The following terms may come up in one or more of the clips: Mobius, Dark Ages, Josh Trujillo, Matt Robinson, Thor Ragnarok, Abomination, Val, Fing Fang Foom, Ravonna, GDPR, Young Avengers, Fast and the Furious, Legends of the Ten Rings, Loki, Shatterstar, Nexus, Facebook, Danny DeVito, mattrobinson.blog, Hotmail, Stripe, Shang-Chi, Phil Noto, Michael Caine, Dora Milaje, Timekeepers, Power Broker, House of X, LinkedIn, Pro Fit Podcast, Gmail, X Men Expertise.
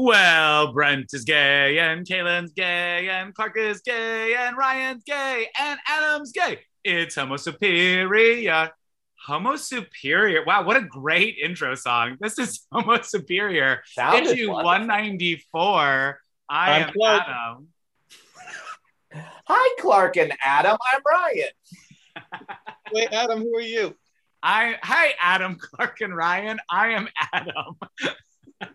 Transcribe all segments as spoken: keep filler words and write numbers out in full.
well, Brent is gay, and Kaylin's gay, and Clark is gay, and Ryan's gay, and Adam's gay. It's Homo Superior. Homo Superior. Wow, what a great intro song. This is Homo Superior. Sounded Issue wonderful. one ninety-four. I I'm am Clark. Adam. Hi, Clark and Adam. I'm Ryan. Wait, Adam, who are you? I Hi, Adam, Clark, and Ryan. I am Adam. uh,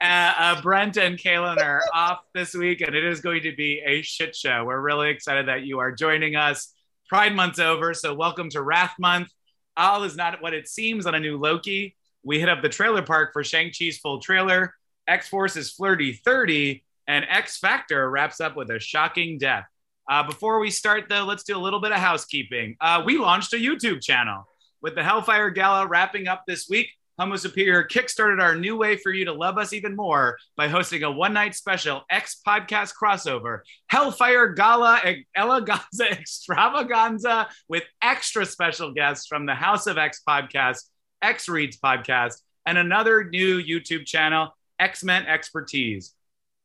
uh, Brent and Kaylin are off this week, and it is going to be a shit show. We're really excited that you are joining us. Pride Month's over, so welcome to Wrath Month. All is not what it seems on a new Loki. We hit up the trailer park for Shang-Chi's full trailer. X-Force's Flirty thirty, and X-Factor wraps up with a shocking death. Uh, before we start, though, let's do a little bit of housekeeping. Uh, we launched a YouTube channel. With the Hellfire Gala wrapping up this week, Homo Superior kickstarted our new way for you to love us even more by hosting a one-night special X-Podcast crossover, Hellfire Gala Eleganza Extravaganza, with extra special guests from the House of X podcast, X Reads podcast, and another new YouTube channel, X Men Expertise.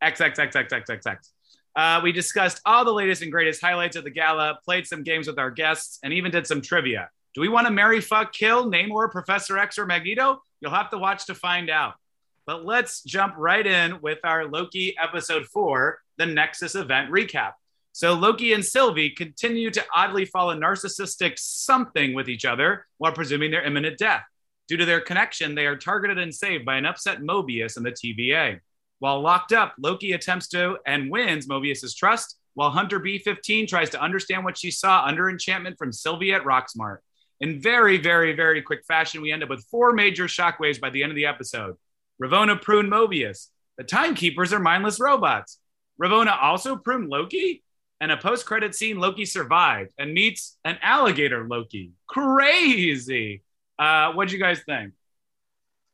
XXXXXXX. Uh, we discussed all the latest and greatest highlights of the gala, played some games with our guests, and even did some trivia. Do we want to marry, fuck, kill, Namor, Professor X, or Magneto? You'll have to watch to find out. But let's jump right in with our Loki episode four, the Nexus event recap. So Loki and Sylvie continue to oddly fall in narcissistic something with each other while presuming their imminent death. Due to their connection, they are targeted and saved by an upset Mobius and the T V A. While locked up, Loki attempts to and wins Mobius' trust, while Hunter B fifteen tries to understand what she saw under enchantment from Sylvie at Rocksmart. In very, very, very quick fashion, we end up with four major shockwaves by the end of the episode. Ravonna pruned Mobius. The Timekeepers are mindless robots. Ravonna also pruned Loki? And a post-credit scene, Loki survived and meets an alligator Loki. Crazy! Uh, what'd you guys think?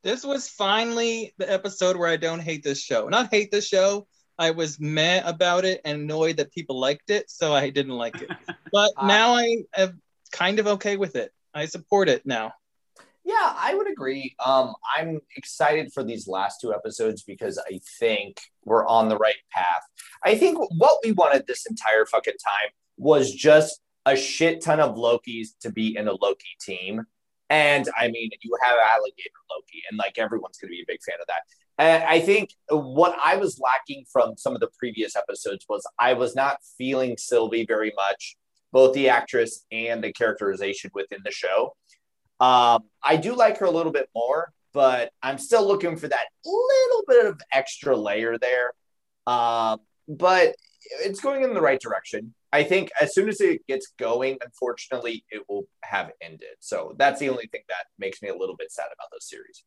This was finally the episode where I don't hate this show. Not hate this show. I was meh about it and annoyed that people liked it, so I didn't like it. But now I am kind of okay with it. I support it now. Yeah, I would agree. Um, I'm excited for these last two episodes because I think we're on the right path. I think what we wanted this entire fucking time was just a shit ton of Lokis to be in a Loki team. And I mean, you have alligator Loki, and like everyone's going to be a big fan of that. And I think what I was lacking from some of the previous episodes was I was not feeling Sylvie very much, both the actress and the characterization within the show. Um, I do like her a little bit more, but I'm still looking for that little bit of extra layer there. Um, but it's going in the right direction. I think as soon as it gets going, unfortunately, it will have ended. So that's the only thing that makes me a little bit sad about those series.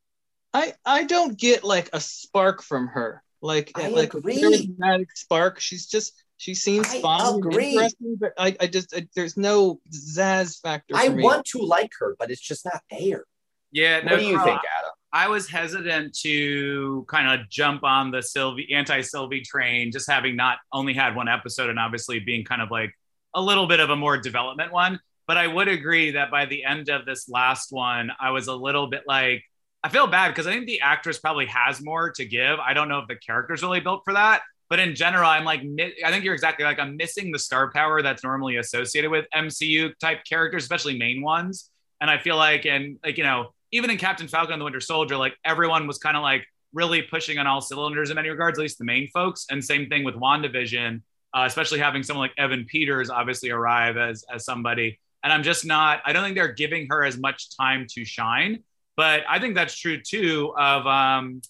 I, I don't get like a spark from her. Like, I like a charismatic spark. She's just, she seems I fun. Agree. Interesting, but I, I just, I, there's no zazz factor. I for me. want to like her, but it's just not there. Yeah. What no, do you uh, think, Adam? I was hesitant to kind of jump on the Sylvie anti-Sylvie train, just having not only had one episode and obviously being kind of like a little bit of a more development one. But I would agree that by the end of this last one, I was a little bit like, I feel bad because I think the actress probably has more to give. I don't know if the character's really built for that. But in general, I'm like, I think you're exactly like, I'm missing the star power that's normally associated with M C U type characters, especially main ones. And I feel like, and like, you know, even in Captain Falcon and the Winter Soldier, like everyone was kind of like really pushing on all cylinders in many regards, at least the main folks. And same thing with WandaVision, uh, especially having someone like Evan Peters obviously arrive as, as somebody. And I'm just not, I don't think they're giving her as much time to shine. But I think that's true too of, um,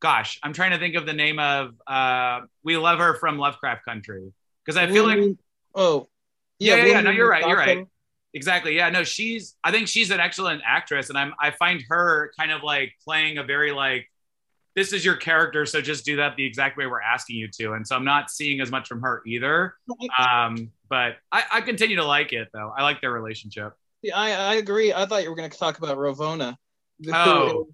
gosh, I'm trying to think of the name of, uh, we love her from Lovecraft Country. Because I feel mm-hmm. like, oh, yeah, yeah, yeah, yeah. no, you're right, you're right. Exactly. Yeah, no, she's, I think she's an excellent actress, and I'm, I find her kind of like playing a very like, this is your character, so just do that the exact way we're asking you to. And so I'm not seeing as much from her either. Um, but I, I continue to like it though. I like their relationship. Yeah, I, I agree. I thought you were going to talk about Ravonna. Oh.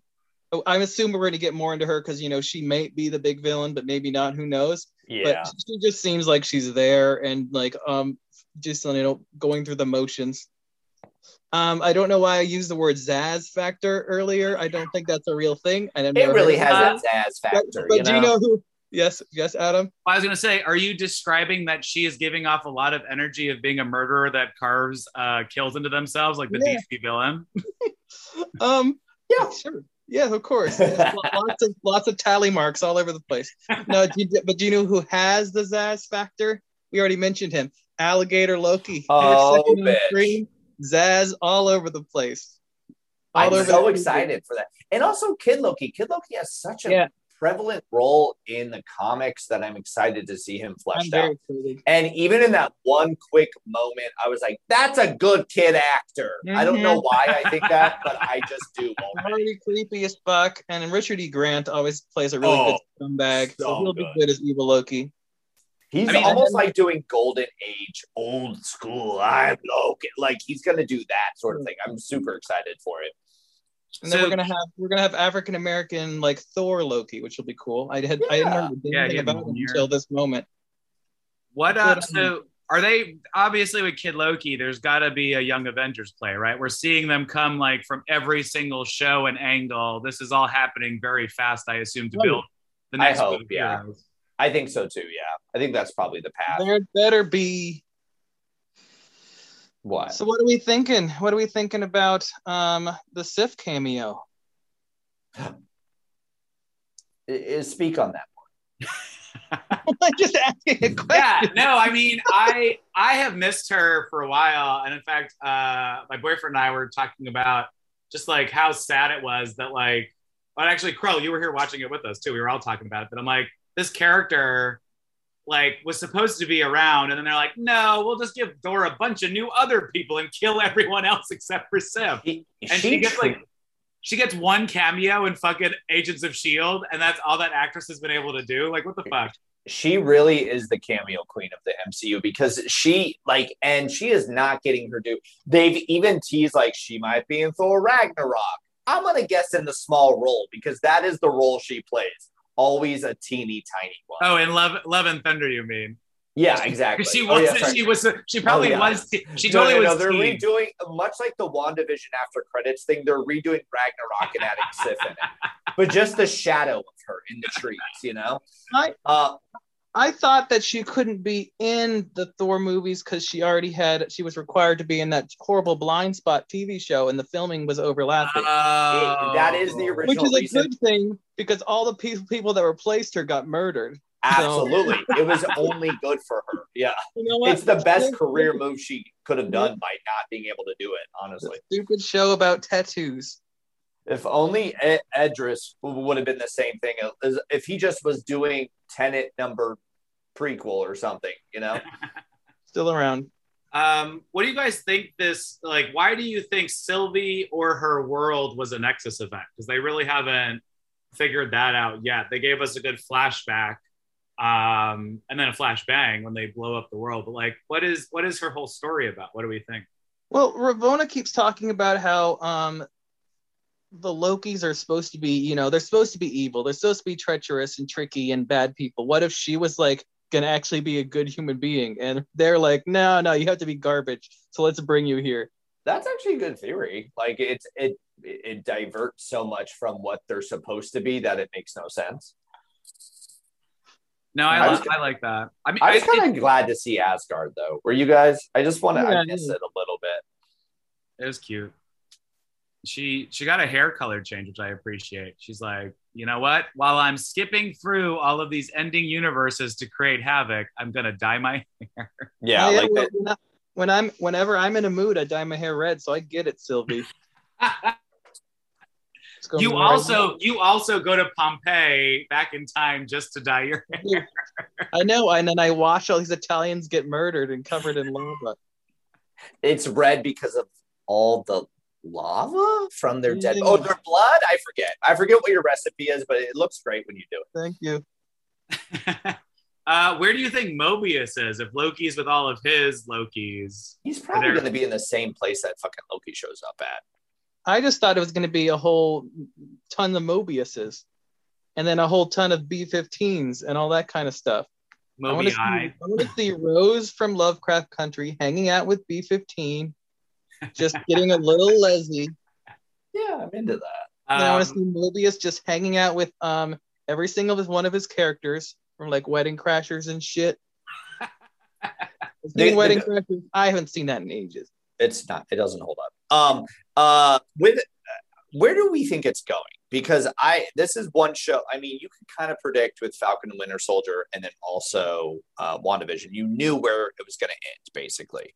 Who, I'm assuming we're going to get more into her because, you know, she may be the big villain, but maybe not. Who knows? Yeah. But she just seems like she's there and like, um, just you know, going through the motions. Um, I don't know why I used the word zazz factor earlier. I don't think that's a real thing. I it really has a zazz factor. But, but you do know? you know who? Yes, yes, Adam. Well, I was going to say, are you describing that she is giving off a lot of energy of being a murderer that carves uh, kills into themselves like the yeah. D C villain? um, yeah, sure. Yeah, of course. lots of lots of tally marks all over the place. No, do you, but do you know who has the zazz factor? We already mentioned him. Alligator Loki. Oh, bitch. Zazz all over the place. All I'm over so excited movie. for that. And also Kid Loki. Kid Loki has such a yeah. prevalent role in the comics that I'm excited to see him fleshed out. Excited. And even in that one quick moment, I was like, that's a good kid actor. Mm-hmm. I don't know why I think that, but I just do. Really creepy as fuck. And Richard E. Grant always plays a really oh, good scumbag. So, so he'll good. be good as Evil Loki. He's I mean, almost like doing golden age, old school. I'm Loki. Like he's gonna do that sort of thing. I'm super excited for it. And so, then we're gonna have we're gonna have African American like Thor Loki, which will be cool. I had yeah. I didn't know yeah, anything about him until this moment. What up? Uh, so are they obviously with Kid Loki? There's got to be a Young Avengers play, right? We're seeing them come like from every single show and angle. This is all happening very fast, I assume, to right. build the next. I hope, yeah. Years. I think so too, yeah. I think that's probably the path. There better be. What? So what are we thinking? What are we thinking about um, the Sif cameo? Speak on that one. I'm just asking a question. Yeah, no, I mean, I I have missed her for a while. And in fact, uh, my boyfriend and I were talking about just like how sad it was that like, well, actually, Krell, you were here watching it with us too. We were all talking about it, but I'm like, this character like was supposed to be around and then they're like, no, we'll just give Dora a bunch of new other people and kill everyone else except for Sif. She, and she, she gets like, she gets one cameo in fucking Agents of S H I E L D and that's all that actress has been able to do. Like what the fuck? She really is the cameo queen of the M C U because she like, and she is not getting her due. They've even teased like she might be in Thor Ragnarok. I'm going to guess in the small role because that is the role she plays. Always a teeny tiny one. Oh, in Love, Love and Thunder, you mean? Yeah, exactly. She was. Oh, yeah, she was. She probably oh, yeah. was. Te- she no, totally no, no, was. They're teen. redoing much like the WandaVision after credits thing. They're redoing Ragnarok and adding Sif in it, but just the shadow of her in the trees. You know, I uh, I thought that she couldn't be in the Thor movies because she already had. She was required to be in that horrible Blind Spot T V show, and the filming was overlapping. Oh. It, that is the original, which is reason. a good thing. Because all the pe- people that replaced her got murdered. Absolutely. So. It was only good for her. Yeah. You know what? It's the best career move she could have done by not being able to do it, honestly. The stupid show about tattoos. If only Ed- Edris would have been the same thing. If he just was doing Tenet number prequel or something, you know? Still around. Um, what do you guys think this, like, why do you think Sylvie or her world was a Nexus event? Because they really haven't figured that out yet. They gave us a good flashback um and then a flashbang when they blow up the world, but like what is what is her whole story about? What do we think? Well, Ravonna keeps talking about how um the Lokis are supposed to be, you know, they're supposed to be evil, they're supposed to be treacherous and tricky and bad people. What if she was like gonna actually be a good human being and they're like, no no you have to be garbage, so let's bring you here. That's actually a good theory. Like it's it it diverts so much from what they're supposed to be that it makes no sense. No, I, I, like, gonna, I like that. I mean, I was kind of glad to see Asgard though. Were you guys? I just want to yeah, I miss it a little bit. It was cute. She she got a hair color change, which I appreciate. She's like, you know what? While I'm skipping through all of these ending universes to create havoc, I'm gonna dye my hair. Yeah, I like that. When I'm, whenever I'm in a mood, I dye my hair red, so I get it, Sylvie. You also, you also go to Pompeii back in time just to dye your hair. I know, and then I watch all these Italians get murdered and covered in lava. It's red because of all the lava from their dead. Oh, their blood? I forget. I forget what your recipe is, but it looks great when you do it. Thank you. Uh, where do you think Mobius is? If Loki's with all of his Lokis, he's probably going to be in the same place that fucking Loki shows up at. I just thought it was going to be a whole ton of Mobiuses, and then a whole ton of B fifteens and all that kind of stuff. Mobi-I. I want to see Rose from Lovecraft Country hanging out with B fifteen, just getting a little lesbian. Yeah, I'm into that. Um, I want to see Mobius just hanging out with um every single one of his characters from like Wedding Crashers and shit. They, Wedding they, Crashers, I haven't seen that in ages. It's not. It doesn't hold up. Um. Uh. With where do we think it's going? Because I this is one show. I mean, you can kind of predict with Falcon and Winter Soldier, and then also uh, WandaVision. You knew where it was going to end. Basically,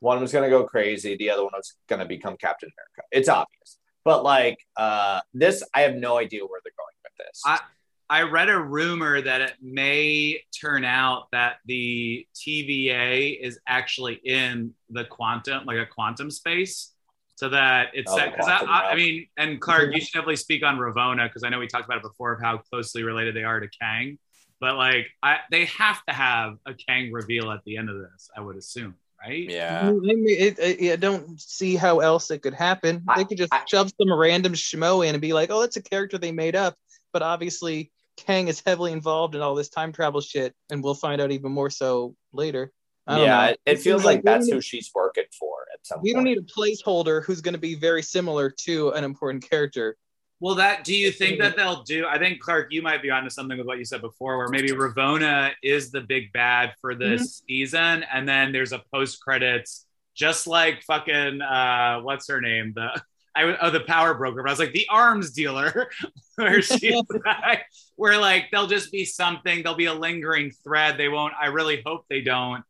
one was going to go crazy. The other one was going to become Captain America. It's obvious. But like uh, this, I have no idea where they're going with this. I I read a rumor that it may turn out that the T V A is actually in the quantum, like a quantum space. So that it's oh, set, because I, I, I mean, and Clark, you should definitely speak on Ravonna, because I know we talked about it before of how closely related they are to Kang. But like, I, they have to have a Kang reveal at the end of this, I would assume, right? Yeah. I don't see how else it could happen. They could just I, I, shove some random schmo in and be like, oh, that's a character they made up. But obviously, Kang is heavily involved in all this time travel shit, and we'll find out even more so later. I don't yeah, know. It feels like that's who she's working for at some point. We don't need a placeholder who's going to be very similar to an important character. Well, that do you think that they'll do? I think, Clark, you might be onto something with what you said before, where maybe Ravonna is the big bad for this mm-hmm. season, and then there's a post-credits, just like fucking, uh, what's her name? The I oh, the power broker, but I was like, the arms dealer, where she's like, where like, they'll just be something, there'll be a lingering thread. They won't, I really hope they don't.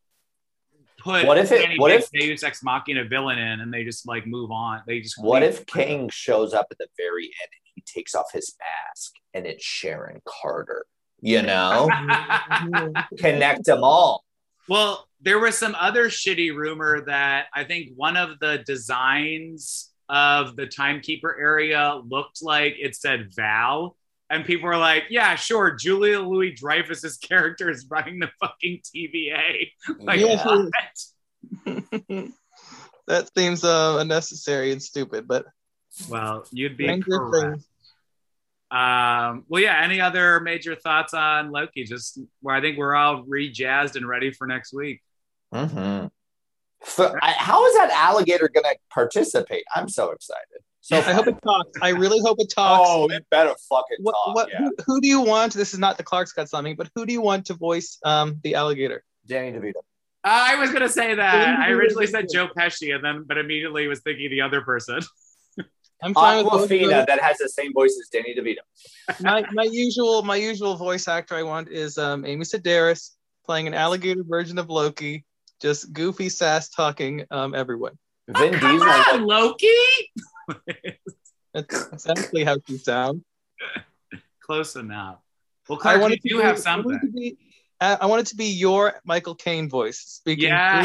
Put what if it? What if Deus Ex Machina villain in, and they just like move on? They just. What if Kang shows up at the very end and he takes off his mask, and it's Sharon Carter? You know, connect them all. Well, there was some other shitty rumor that I think one of the designs of the Timekeeper area looked like it said Val. And people were like, yeah, sure, Julia Louis-Dreyfus's character is running the fucking T V A. Like, yeah. That seems uh, unnecessary and stupid, but... Well, you'd be correct. Um, well, yeah, any other major thoughts on Loki? Just where I think we're all re-jazzed and ready for next week. Mm-hmm. So, I, how is that alligator going to participate? I'm so excited. So I hope it talks. I really hope it talks. Oh, it better fucking what, talk. What, yeah. who, who do you want? This is not the Clark's Got Something, but who do you want to voice um, the alligator? Danny DeVito. Uh, I was going to say that. I originally said Joe Pesci, and then but immediately was thinking the other person. I'm fine with Awkwafina that has the same voice as Danny DeVito. my my usual my usual voice actor I want is um, Amy Sedaris playing an alligator version of Loki, just goofy sass talking um, everyone. Vin oh, come on, like, Loki. That's exactly how she sounds. Close enough. Well, Clark, I wanted you to do have something. I want, be, I want it to be your Michael Caine voice speaking. Yeah,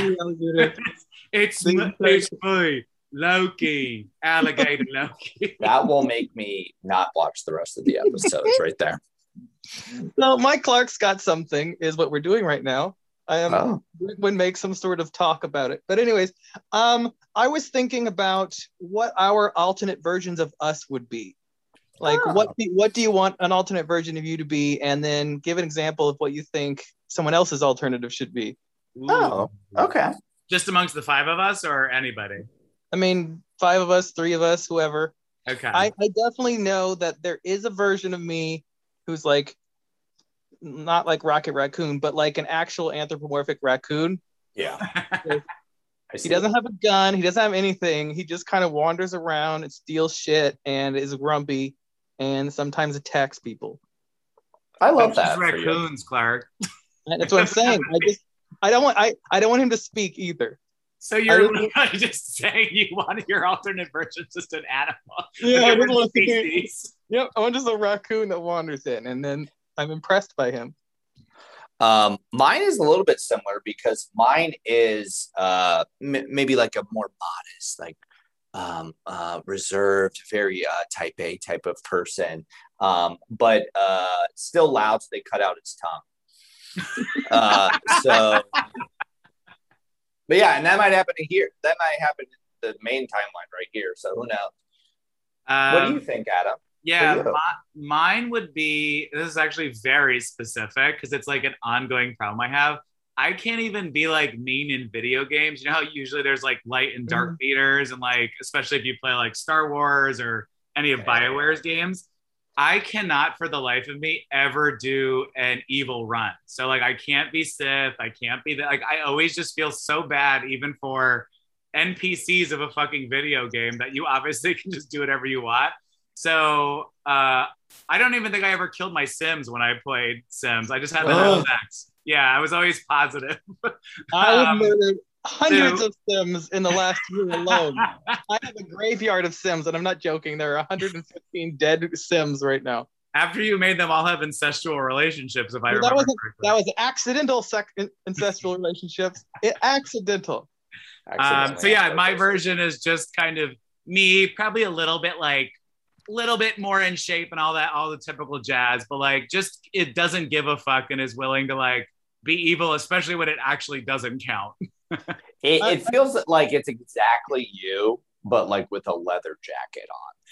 it's m- it's me, Loki, alligator Loki. That will make me not watch the rest of the episodes right there. So my Clark's Got Something is what we're doing right now. I am um, oh. would make some sort of talk about it. But anyways, um, I was thinking about what our alternate versions of us would be. Like, oh. what, do, what do you want an alternate version of you to be? And then give an example of what you think someone else's alternative should be. Ooh. Oh, okay. Just amongst the five of us or anybody? I mean, five of us, three of us, whoever. Okay. I, I definitely know that there is a version of me who's like, not like Rocket Raccoon, but like an actual anthropomorphic raccoon. Yeah. He doesn't have a gun. He doesn't have anything. He just kind of wanders around and steals shit and is grumpy and sometimes attacks people. I love that. Raccoons, Clark. That's what I'm saying. I just, I don't want, I, I don't want him to speak either. So you're just, just saying you want your alternate version just an animal. Yeah, I would love to hear. Yep, I want just a raccoon that wanders in, and then I'm impressed by him. Um, mine is a little bit similar because mine is uh, m- maybe like a more modest, like um, uh, reserved, very uh, type A type of person, um, but uh, still loud, so they cut out its tongue. uh, so, but yeah, and that might happen here. That might happen in the main timeline right here. So who knows? Um, what do you think, Adam? Yeah, my, mine would be, this is actually very specific because it's like an ongoing problem I have. I can't even be like mean in video games. You know how usually there's like light and dark mm-hmm. meters, and like, especially if you play like Star Wars or any of BioWare's games, I cannot for the life of me ever do an evil run. So like, I can't be Sif. I can't be that. Like, I always just feel so bad, even for N P Cs of a fucking video game that you obviously can just do whatever you want. So uh, I don't even think I ever killed my Sims when I played Sims. I just had the oh. sex. Yeah, I was always positive. I have murdered hundreds so, of Sims in the last year alone. I have a graveyard of Sims, and I'm not joking. There are one hundred fifteen dead Sims right now. After you made them all have incestual relationships, if well, I remember that wasn't, correctly. That was accidental sex, incestual relationships. It, accidental. Um, so yeah, my version is just kind of me, probably a little bit like, little bit more in shape and all that, all the typical jazz, but like, just, it doesn't give a fuck and is willing to like be evil, especially when it actually doesn't count. it, it feels like it's exactly you, but like with a leather jacket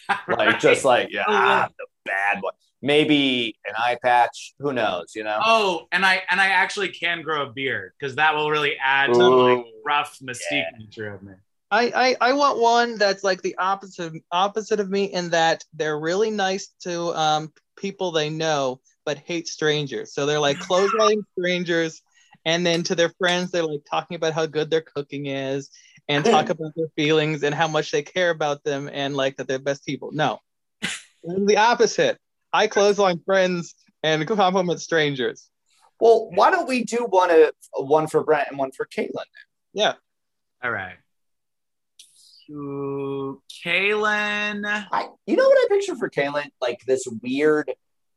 on, like right? Just like, yeah, oh, yeah, the bad one, maybe an eye patch, who knows, you know? Oh, and I, and I actually can grow a beard because that will really add Ooh, to the like, rough mystique yeah. nature of me. I, I, I want one that's like the opposite opposite of me in that they're really nice to um, people they know, but hate strangers. So they're like close-eyeing strangers, and then to their friends, they're like talking about how good their cooking is and talk about their feelings and how much they care about them and like that they're best people. No, the opposite. I close-line friends and compliment strangers. Well, why don't we do one, of, one for Brent and one for Caitlin then? Yeah. All right. Ooh, Kaylin. I, you know what I picture for Kaylin? Like this weird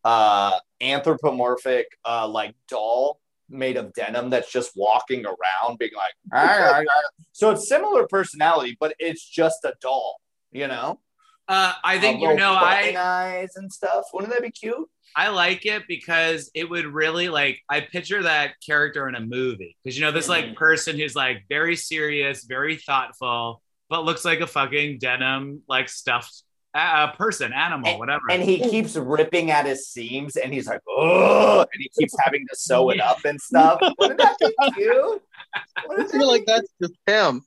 uh, anthropomorphic uh, like doll made of denim that's just walking around being like, ar, ar, ar. So it's similar personality, but it's just a doll, you know? Uh, I think, a you know, I... eyes and stuff. Wouldn't that be cute? I like it because it would really like, I picture that character in a movie. Because, you know, this like person who's like very serious, very thoughtful, but looks like a fucking denim, like stuffed uh, person, animal, and, whatever. And he keeps ripping at his seams, and he's like, oh, and he keeps having to sew it up and stuff. Wouldn't that be cute? I feel like that's just him.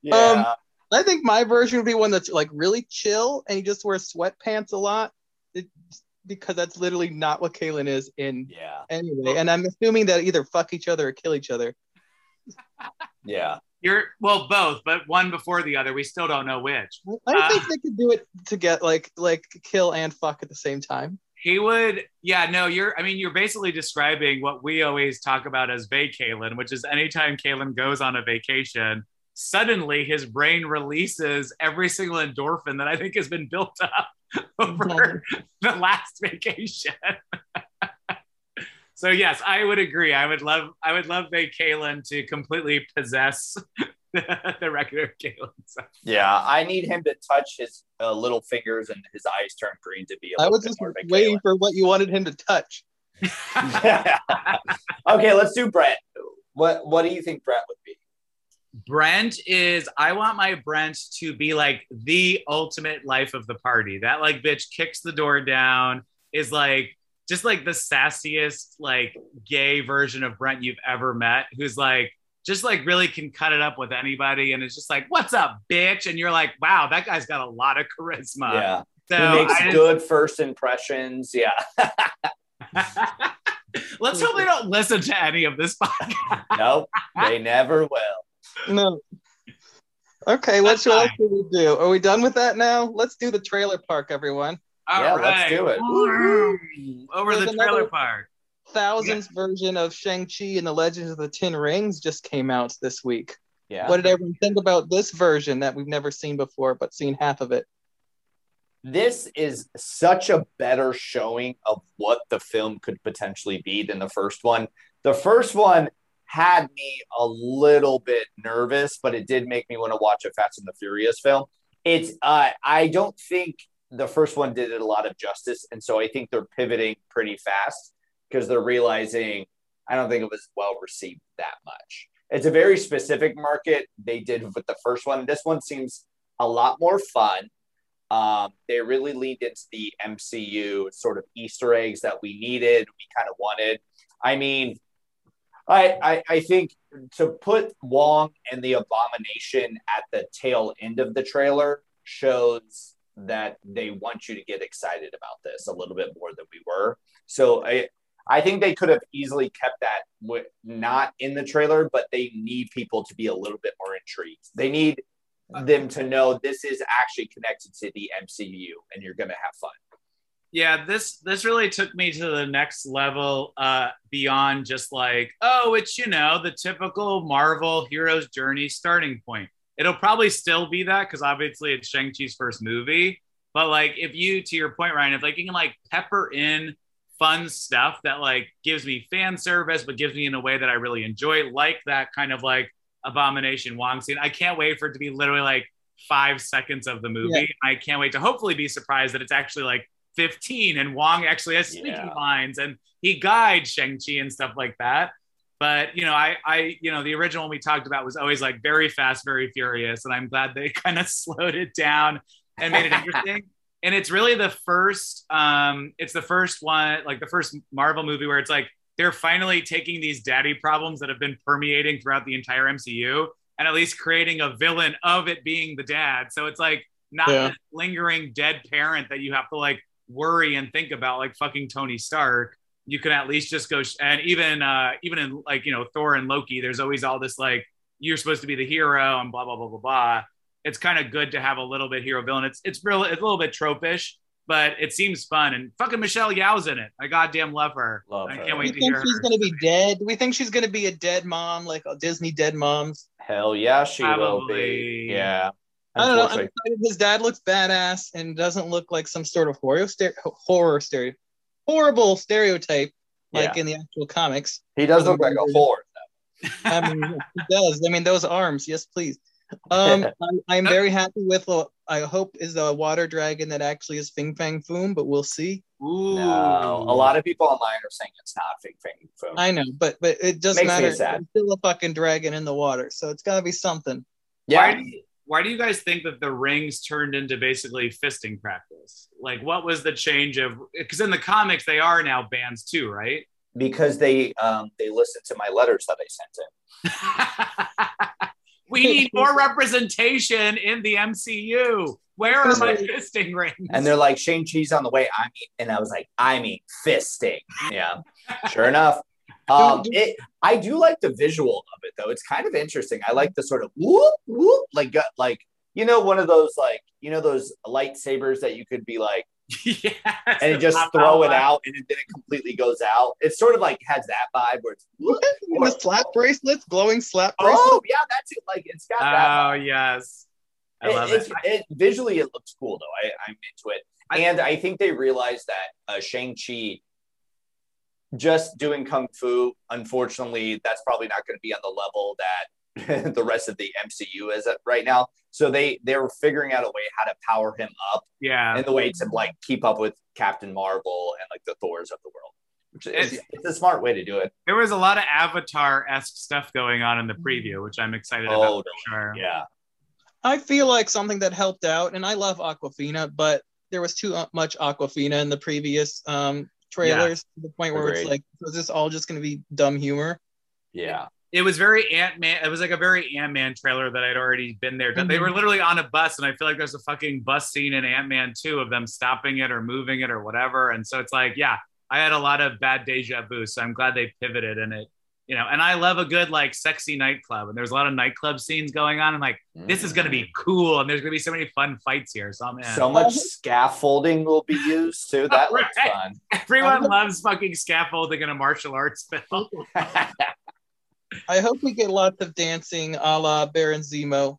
Yeah. Um, I think my version would be one that's like really chill, and he just wears sweatpants a lot, it, because that's literally not what Kaylin is in yeah. anyway. And I'm assuming that either fuck each other or kill each other. Yeah. You're well, both, but one before the other. We still don't know which. I don't uh, think they could do it to get like like kill and fuck at the same time. He would, yeah, no, you're. I mean, you're basically describing what we always talk about as vacaylin, which is anytime Kaylin goes on a vacation, suddenly his brain releases every single endorphin that I think has been built up over the last vacation. So yes, I would agree. I would love, I would love Kaylin to completely possess the, the regular Kaylin. So. Yeah, I need him to touch his uh, little fingers and his eyes turn green to be. A I was just waiting Kaylin. For what you wanted him to touch. Yeah. Okay, let's do Brent. What What do you think Brent would be? Brent is. I want my Brent to be like the ultimate life of the party. That like bitch kicks the door down. Is like. Just like the sassiest, like gay version of Brent you've ever met, who's like, just like really can cut it up with anybody. And it's just like, what's up, bitch? And you're like, wow, that guy's got a lot of charisma. Yeah. So he makes I good just... first impressions. Yeah. Let's hope they don't listen to any of this podcast. Nope. They never will. No. Okay. What should we do? Are we done with that now? Let's do the trailer park, everyone. All yeah, right. Let's do it. Woo-hoo. Over There's the trailer park. Thousands yeah. version of Shang-Chi and the Legends of the Ten Rings just came out this week. Yeah. What did everyone think about this version that we've never seen before, but seen half of it? This is such a better showing of what the film could potentially be than the first one. The first one had me a little bit nervous, but it did make me want to watch a Fast and the Furious film. It's uh, I don't think the first one did it a lot of justice. And so I think they're pivoting pretty fast because they're realizing, I don't think it was well received that much. It's a very specific market. They did with the first one. This one seems a lot more fun. Um, they really leaned into the M C U sort of Easter eggs that we needed. We kind of wanted, I mean, I, I, I think to put Wong and the Abomination at the tail end of the trailer shows that they want you to get excited about this a little bit more than we were. So I, I think they could have easily kept that w- not in the trailer, but they need people to be a little bit more intrigued. They need them to know this is actually connected to the M C U and you're going to have fun. Yeah, this this really took me to the next level uh, beyond just like, oh, it's, you know, the typical Marvel hero's journey starting point. It'll probably still be that because obviously it's Shang-Chi's first movie. But like if you, to your point, Ryan, if like you can like pepper in fun stuff that like gives me fan service, but gives me in a way that I really enjoy, like that kind of like Abomination Wong scene. I can't wait for it to be literally like five seconds of the movie. Yeah. I can't wait to hopefully be surprised that it's actually like fifteen and Wong actually has speaking yeah. lines and he guides Shang-Chi and stuff like that. But, you know, I, I, you know, the original one we talked about was always like very fast, very furious. And I'm glad they kind of slowed it down and made it interesting. And it's really the first, um, it's the first one, like the first Marvel movie where it's like, they're finally taking these daddy problems that have been permeating throughout the entire M C U and at least creating a villain of it being the dad. So it's like not yeah. this lingering dead parent that you have to like worry and think about like fucking Tony Stark. You can at least just go sh- and even uh even in like, you know, Thor and Loki, there's always all this like you're supposed to be the hero and blah blah blah blah blah. It's kind of good to have a little bit hero villain. It's it's real, it's a little bit tropish, but it seems fun. And fucking Michelle Yeoh's in it. I goddamn love her. Love her. I can't wait to hear her. Do we think she's gonna be dead? Do we think she's gonna be a dead mom, like a Disney dead moms? Hell yeah, she Probably. will be. Yeah. I don't know. I'm excited. His dad looks badass and doesn't look like some sort of horror stereo, horror stereo, horrible stereotype like yeah. in the actual comics. He does look like a whore, though. I mean, he does. I mean, those arms. Yes, please. Um, I'm, I'm very happy with. I hope is the water dragon that actually is Fing Fang Foom, but we'll see. Ooh. No, a lot of people online are saying it's not Fing Fang Foom. I know, but but it doesn't matter. It's still a fucking dragon in the water, so it's gotta be something. Yeah. Why Why do you guys think that the rings turned into basically fisting practice? Like, what was the change of? Because in the comics, they are now bands too, right? Because they um, they listened to my letters that I sent in. We need more representation in the M C U. Where are my fisting rings? And they're like, Shang-Chi's on the way. I mean, and I was like, I mean, fisting. Yeah, sure enough. Um, it, I do like the visual of it, though. It's kind of interesting. I like the sort of whoop, whoop, like, like you know, one of those, like, you know, those lightsabers that you could be like, yes, and you just throw it out and then it completely goes out. It's sort of like has that vibe where it's whoop, whoop. The slap bracelets, glowing slap bracelets. Oh, yeah, that's it. Like, it's got that. Oh, vibe. Yes. I it, love it. it. Visually, it looks cool, though. I, I'm into it. And I think they realized that uh, Shang-Chi. Just doing kung fu, unfortunately, that's probably not going to be on the level that the rest of the M C U is at right now. So they they were figuring out a way how to power him up, yeah, and the way to like keep up with Captain Marvel and like the Thors of the world. Which is it's, it's a smart way to do it. There was a lot of Avatar-esque stuff going on in the preview, which I'm excited oh, about for sure. Yeah, I feel like something that helped out, and I love Awkwafina, but there was too much Awkwafina in the previous. Um, trailers yeah. to the point where Agreed. It's like, is this all just going to be dumb humor? Yeah. It was very Ant-Man. It was like a very Ant-Man trailer that I'd already been there. Mm-hmm. They were literally on a bus, and I feel like there's a fucking bus scene in Ant-Man two of them stopping it or moving it or whatever. And so it's like, yeah, I had a lot of bad deja vu, so I'm glad they pivoted in it. You know, and I love a good, like, sexy nightclub. And there's a lot of nightclub scenes going on. I'm like, this is going to be cool. And there's going to be so many fun fights here. So I'm in. So much scaffolding will be used, too. That looks right. fun. Everyone loves fucking scaffolding in a martial arts film. I hope we get lots of dancing a la Baron Zemo.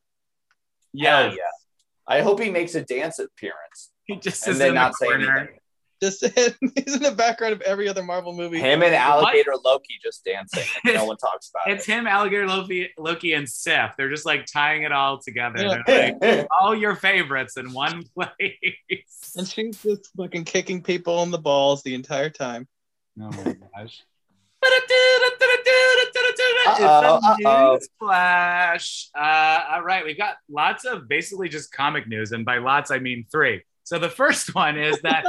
Yeah. Oh, yeah. I hope he makes a dance appearance. He just and is then in not the corner. Anything. Just he's in the background of every other Marvel movie. Him and Alligator what? Loki just dancing. And no one talks about it's it. It's him, Alligator Loki, Loki, and Sif. They're just like tying it all together. Yeah. Like, all your favorites in one place. And she's just fucking kicking people in the balls the entire time. Oh my gosh. Uh-oh, uh-oh. Flash. Uh, all right, we've got lots of basically just comic news, and by lots I mean three. So the first one is that.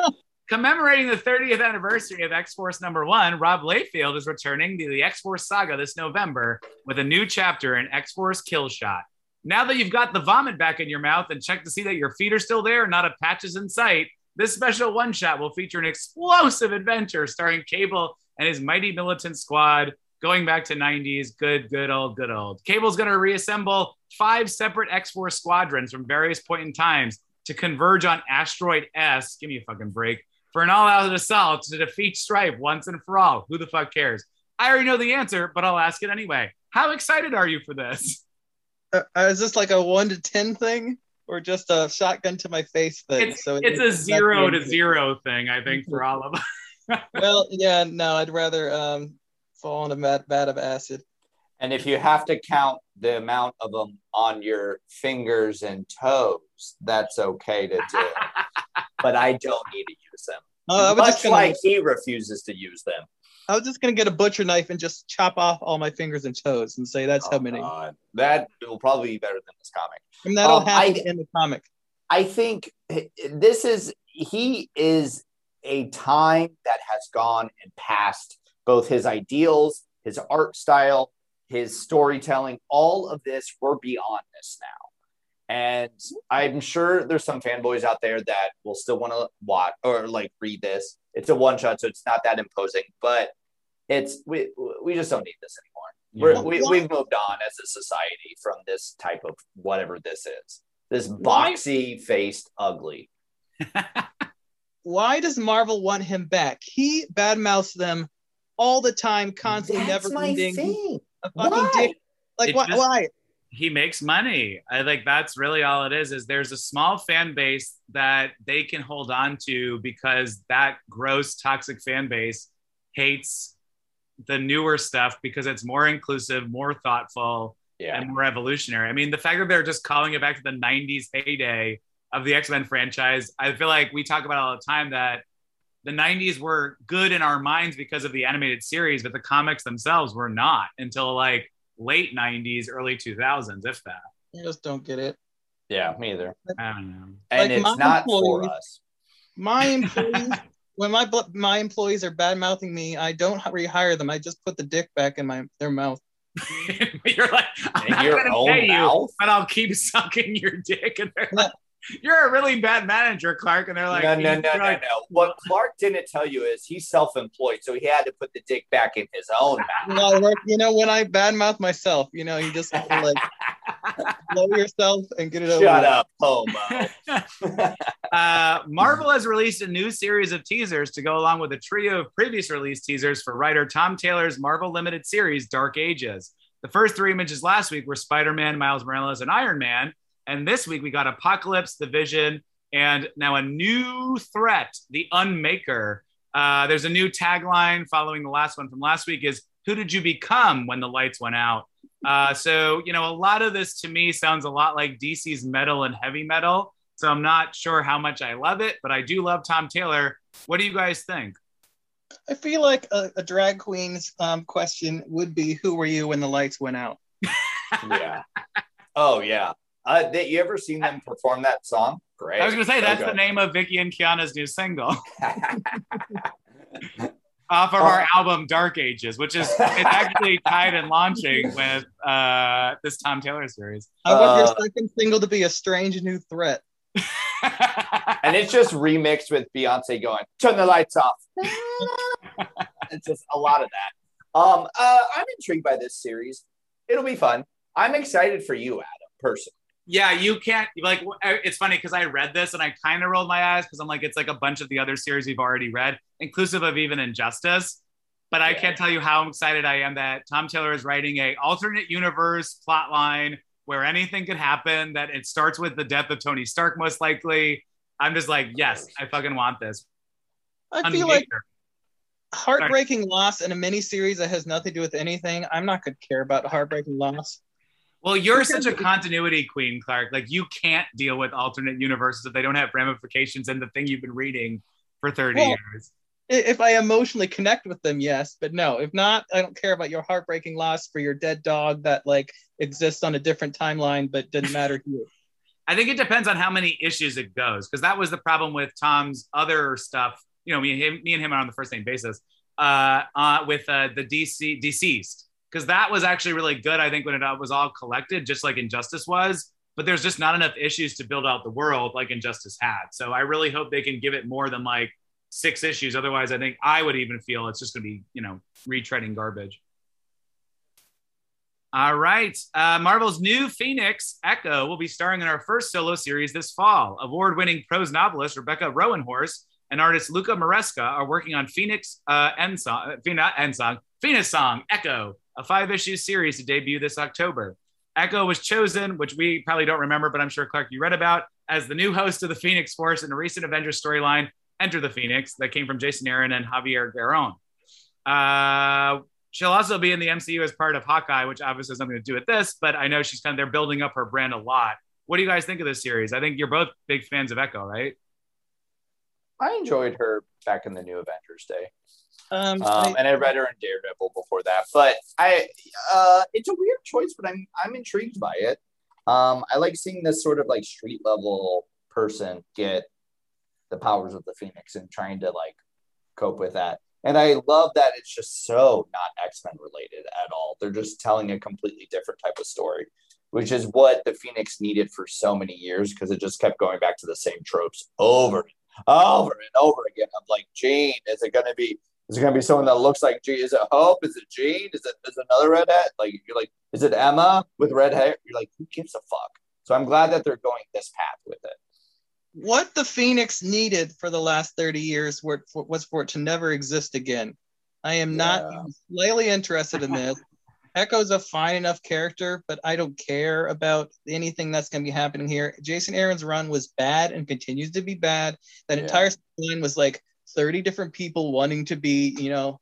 Commemorating the thirtieth anniversary of X-Force number one, Rob Liefeld is returning to the X-Force saga this November with a new chapter in X-Force Kill Shot. Now that you've got the vomit back in your mouth and check to see that your feet are still there, not a patch is in sight, this special one-shot will feature an explosive adventure starring Cable and his mighty militant squad, going back to nineties, good, good old, good old. Cable's going to reassemble five separate X-Force squadrons from various point in times to converge on Asteroid S, give me a fucking break, for an all-out assault to defeat Stripe once and for all. Who the fuck cares? I already know the answer, but I'll ask it anyway. How excited are you for this? Uh, is this like a one to ten thing or just a shotgun to my face thing? It's, so it, it's, it's a zero to zero thing, I think, for all of us. Well, yeah, no, I'd rather um, fall in a vat of acid. And if you have to count the amount of them on your fingers and toes, that's okay to do. But I don't need to use them. Uh, Much gonna, like he refuses to use them. I was just going to get a butcher knife and just chop off all my fingers and toes and say that's oh, how many. God. That will probably be better than this comic. And that'll um, happen I, in the comic. I think this is, he is a time that has gone and passed both his ideals, his art style, his storytelling, all of this, we're beyond this now. And I'm sure there's some fanboys out there that will still want to watch or like read this. It's a one shot, so it's not that imposing, but it's we we just don't need this anymore. We're, we, we've moved on as a society from this type of whatever this is. This boxy-faced ugly. Why does Marvel want him back? He badmouths them all the time, constantly, never ending. A fucking why? Dick. Like why, just, why? He makes money. I think that's really all it is. Is there's a small fan base that they can hold on to because that gross, toxic fan base hates the newer stuff because it's more inclusive, more thoughtful, yeah. and more evolutionary. I mean, the fact that they're just calling it back to the nineties heyday of the X-Men franchise, I feel like we talk about all the time that the nineties were good in our minds because of the animated series, but the comics themselves were not until like late nineties, early two thousands, if that. I just don't get it. Yeah, me either. I don't know. And like it's not for us. My employees, when my my employees are bad mouthing me, I don't rehire them. I just put the dick back in my their mouth. You're like, I'm in not your gonna own pay mouth? You, but I'll keep sucking your dick. And they're like, you're a really bad manager, Clark. And they're like, no, no, no, no, no. What Clark didn't tell you is he's self-employed, so he had to put the dick back in his own mouth. No, you know, when I badmouth myself, you know, you just have to like blow yourself and get it over. Shut up, homo. uh, Marvel has released a new series of teasers to go along with a trio of previous release teasers for writer Tom Taylor's Marvel Limited series, Dark Ages. The first three images last week were Spider-Man, Miles Morales, and Iron Man. And this week we got Apocalypse, The Vision, and now a new threat, the Unmaker. Uh, there's a new tagline following the last one from last week is, who did you become when the lights went out? Uh, so, you know, a lot of this to me sounds a lot like D C's metal and heavy metal. So I'm not sure how much I love it, but I do love Tom Taylor. What do you guys think? I feel like a, a drag queen's um, question would be, who were you when the lights went out? Yeah. Oh, yeah. Uh, did you ever seen them perform that song? Great. I was going to say, that's okay. The name of Vicky and Kiana's new single. Off of oh. our album, Dark Ages, which is it's actually tied and launching with uh, this Tom Taylor series. I want uh, your second single to be A Strange New Threat. And it's just remixed with Beyonce going, turn the lights off. It's just a lot of that. Um, uh, I'm intrigued by this series. It'll be fun. I'm excited for you, Adam, personally. Yeah, you can't, like, it's funny because I read this and I kind of rolled my eyes because I'm like, it's like a bunch of the other series we've already read, inclusive of even Injustice. But yeah. I can't tell you how excited I am that Tom Taylor is writing a alternate universe plotline where anything could happen, that it starts with the death of Tony Stark, most likely. I'm just like, yes, I fucking want this. I feel like heartbreaking Sorry. loss in a miniseries that has nothing to do with anything. I'm not going to care about heartbreaking loss. Well, you're such a continuity queen, Clark. Like, you can't deal with alternate universes if they don't have ramifications in the thing you've been reading for thirty well, years. If I emotionally connect with them, yes. But no, if not, I don't care about your heartbreaking loss for your dead dog that, like, exists on a different timeline but didn't matter to you. I think it depends on how many issues it goes, because that was the problem with Tom's other stuff you know, me and him, me and him are on the first name basis uh, uh, with uh, the D C deceased. Because that was actually really good, I think, when it was all collected, just like Injustice was. But there's just not enough issues to build out the world like Injustice had. So I really hope they can give it more than like six issues. Otherwise, I think I would even feel it's just going to be, you know, retreading garbage. All right. Uh, Marvel's new Phoenix, Echo, will be starring in our first solo series this fall. Award-winning prose novelist Rebecca Roanhorse and artist Luca Maresca are working on Phoenix uh, Ensong, not Ensong, Phoenix Song, Echo, a five-issue series to debut this October. Echo was chosen, which we probably don't remember, but I'm sure, Clark, you read about, as the new host of the Phoenix Force in a recent Avengers storyline, Enter the Phoenix, that came from Jason Aaron and Javier Guerrón. Uh, she'll also be in the M C U as part of Hawkeye, which obviously has nothing to do with this, but I know she's kind of, they're building up her brand a lot. What do you guys think of this series? I think you're both big fans of Echo, right? I enjoyed her back in the New Avengers day. Um, um, I, and I read her in Daredevil before that, but I uh, it's a weird choice, but I'm I'm intrigued by it. Um, I like seeing this sort of like street level person get the powers of the Phoenix and trying to like cope with that. And I love that it's just so not X-Men related at all. They're just telling a completely different type of story, which is what the Phoenix needed for so many years because it just kept going back to the same tropes over and over and over again. I'm like, Jean, is it going to be? Is it going to be someone that looks like Jean? Is it Hope? Is it Jean? Is it is another redhead? Like, you're like, is it Emma with red hair? You're like, who gives a fuck? So I'm glad that they're going this path with it. What the Phoenix needed for the last thirty years were, for, was for it to never exist again. I am yeah. not slightly interested in this. Echo's a fine enough character, but I don't care about anything that's going to be happening here. Jason Aaron's run was bad and continues to be bad. That yeah. entire line was like, thirty different people wanting to be, you know,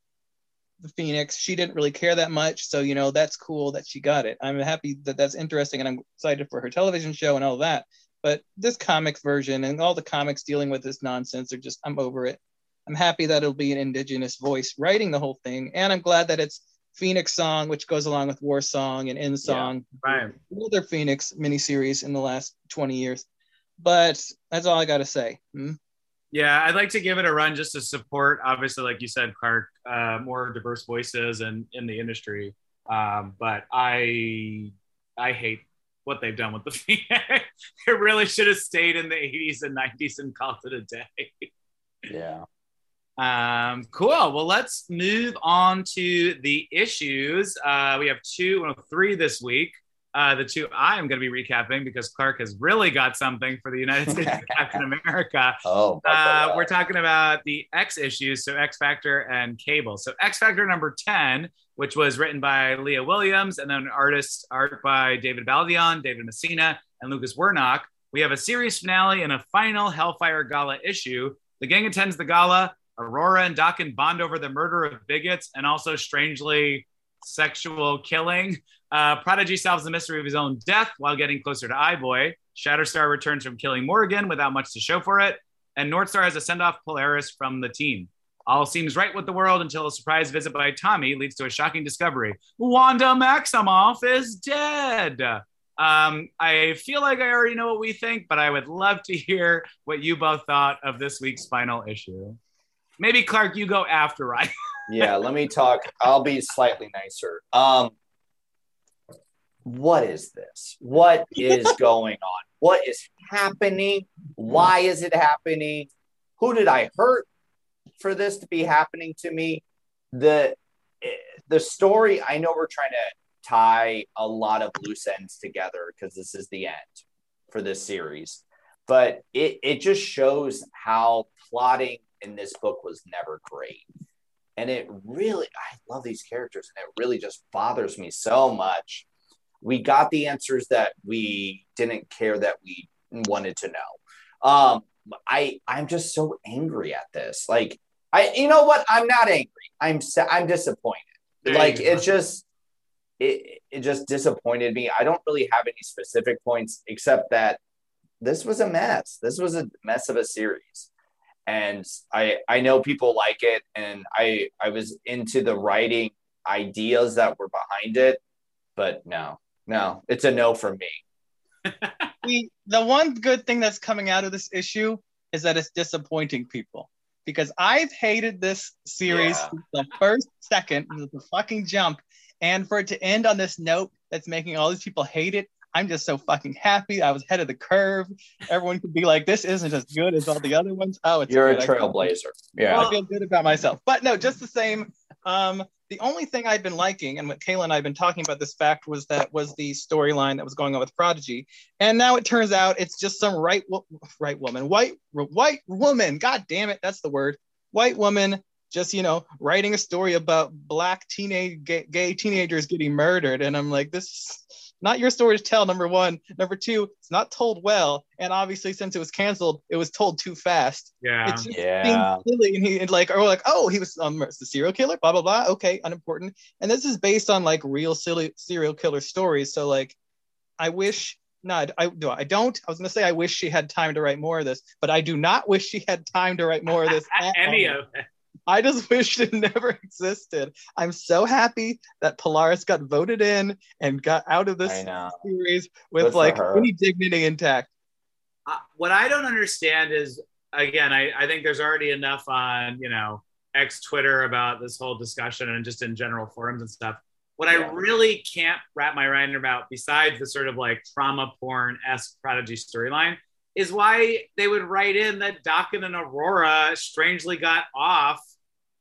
the Phoenix. She didn't really care that much. So, you know, that's cool that she got it. I'm happy that that's interesting. And I'm excited for her television show and all that. But this comic version and all the comics dealing with this nonsense are just, I'm over it. I'm happy that it'll be an indigenous voice writing the whole thing. And I'm glad that it's Phoenix Song, which goes along with War Song and End Song. Yeah, right. Another Phoenix miniseries in the last twenty years. But that's all I got to say. Hmm? Yeah, I'd like to give it a run just to support, obviously, like you said, Clark, uh, more diverse voices and in the industry. Um, but I I hate what they've done with the Phoenix. It really should have stayed in the eighties and nineties and called it a day. Yeah. Um, cool. Well, let's move on to the issues. Uh, we have two, well, three this week. Uh, the two I am going to be recapping because Clark has really got something for the United States of Captain America. Oh, uh, we're talking about the X issues, so X Factor and Cable. So X Factor number ten, which was written by Leah Williams and then artist art by David Baldion, David Messina, and Lucas Wernock. We have a series finale and a final Hellfire Gala issue. The gang attends the gala. Aurora and Dokken bond over the murder of bigots and also strangely sexual killing. Uh, Prodigy solves the mystery of his own death while getting closer to Eyeboy. Shatterstar returns from killing Morrigan without much to show for it. And Northstar has a send-off Polaris from the team. All seems right with the world until a surprise visit by Tommy leads to a shocking discovery. Wanda Maximoff is dead. Um, I feel like I already know what we think, but I would love to hear what you both thought of this week's final issue. Maybe, Clark, you go after I... Yeah, let me talk. I'll be slightly nicer. Um, what is this? What is going on? What is happening? Why is it happening? Who did I hurt for this to be happening to me? The the story, I know we're trying to tie a lot of loose ends together because this is the end for this series. But it, it just shows how plotting in this book was never great. And it really, I love these characters, and it really just bothers me so much. We got the answers that we didn't care that we wanted to know. Um, I, I'm just so angry at this. Like, I, you know what? I'm not angry. I'm, I'm disappointed. Like, it just, it, it just disappointed me. I don't really have any specific points except that this was a mess. This was a mess of a series. And I, I know people like it, and I, I was into the writing ideas that were behind it, but no, no, it's a no for me. The one good thing that's coming out of this issue is that it's disappointing people. because I've hated this series yeah. since the first second, the fucking jump. And for it to end on this note that's making all these people hate it, I'm just so fucking happy. I was ahead of the curve. Everyone could be like, this isn't as good as all the other ones. Oh, it's You're good. a trailblazer. Yeah. Well, I feel good about myself. But no, just the same. Um, the only thing I've been liking, and what Kayla and I have been talking about this fact, was that was the storyline that was going on with Prodigy. And now it turns out it's just some right, wo- right woman, white, white woman. God damn it. That's the word. White woman. Just, you know, writing a story about black teenage gay, gay teenagers getting murdered. And I'm like, this is not your story to tell, number one. Number two, it's not told well. And obviously, since it was canceled, it was told too fast. Yeah. It's just yeah. being silly. And he and like, or like, oh, he was um, the serial killer, blah, blah, blah. Okay, unimportant. And this is based on like real silly serial killer stories. So like, I wish, no, I, do I don't. I was going to say, I wish she had time to write more of this, but I do not wish she had time to write more of this. Any of it. I just wish it never existed. I'm so happy that Polaris got voted in and got out of this series with Good like any dignity intact. Uh, what I don't understand is, again, I, I think there's already enough on, you know, X Twitter about this whole discussion and just in general forums and stuff. What yeah. I really can't wrap my mind about, besides the sort of like trauma porn-esque Prodigy storyline, is why they would write in that Dokken and Aurora strangely got off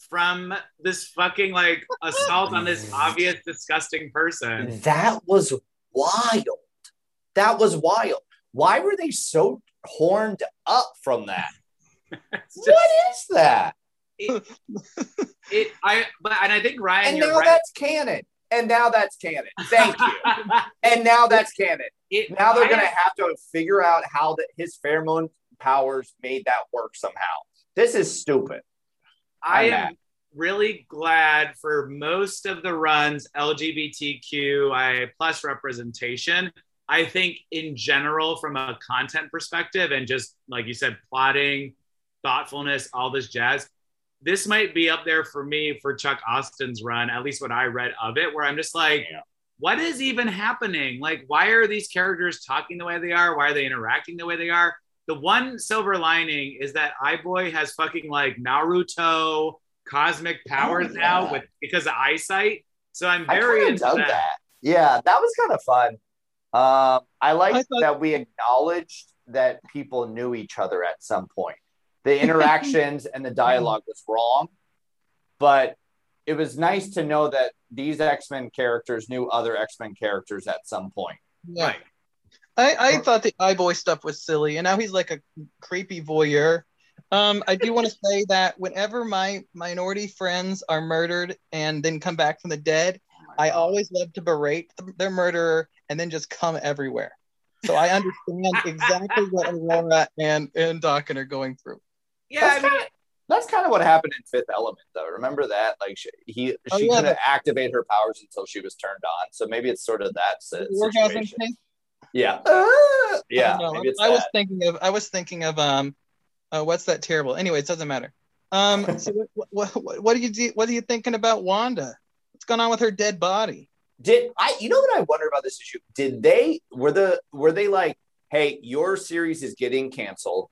from this fucking like assault on this obvious disgusting person. That was wild. That was wild. Why were they so horned up from that? Just, what is that? It, it I but and I think Ryan. And now right. that's canon. And now that's canon. Thank you. and now that's canon. It, now they're going to have to figure out how that his pheromone powers made that work somehow. This is stupid. I I'm am mad. really glad for most of the run's L G B T Q I A plus representation. I think in general, from a content perspective, and just like you said, plotting, thoughtfulness, all this jazz, this might be up there for me for Chuck Austin's run, at least what I read of it, where I'm just like, yeah. what is even happening? Like, why are these characters talking the way they are? Why are they interacting the way they are? The one silver lining is that iBoy has fucking like Naruto cosmic powers oh, yeah. now with because of eyesight. So I'm very into that. that. Yeah, that was kind of fun. Um, I like I thought- that we acknowledged that people knew each other at some point. The interactions and the dialogue was wrong, but it was nice to know that these X-Men characters knew other X-Men characters at some point. Yeah. Right. I, I thought the iBoy stuff was silly, and now he's like a creepy voyeur. Um, I do want to say that whenever my minority friends are murdered and then come back from the dead, oh I God. always love to berate their murderer and then just come everywhere. So I understand exactly what Aurora and, and Dokken are going through. Yeah, that's I mean... Kind of- That's kind of what happened in Fifth Element, though. Remember that? Like, she, he, oh, she yeah, couldn't but... activate her powers until she was turned on. So maybe it's sort of that situation. Yeah. Uh, yeah. I, maybe it's I was thinking of, I was thinking of, um, uh, what's that terrible? Anyway, it doesn't matter. Um, so what, what, what, what, are you de- what are you thinking about Wanda? What's going on with her dead body? Did I, you know what I wonder about this issue? Did they, were the, were they like, hey, your series is getting canceled.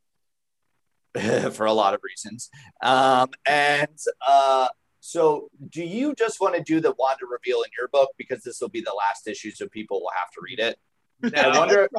For a lot of reasons. Um, and uh, so do you just want to do the Wanda reveal in your book? Because this will be the last issue, so people will have to read it. No. I wonder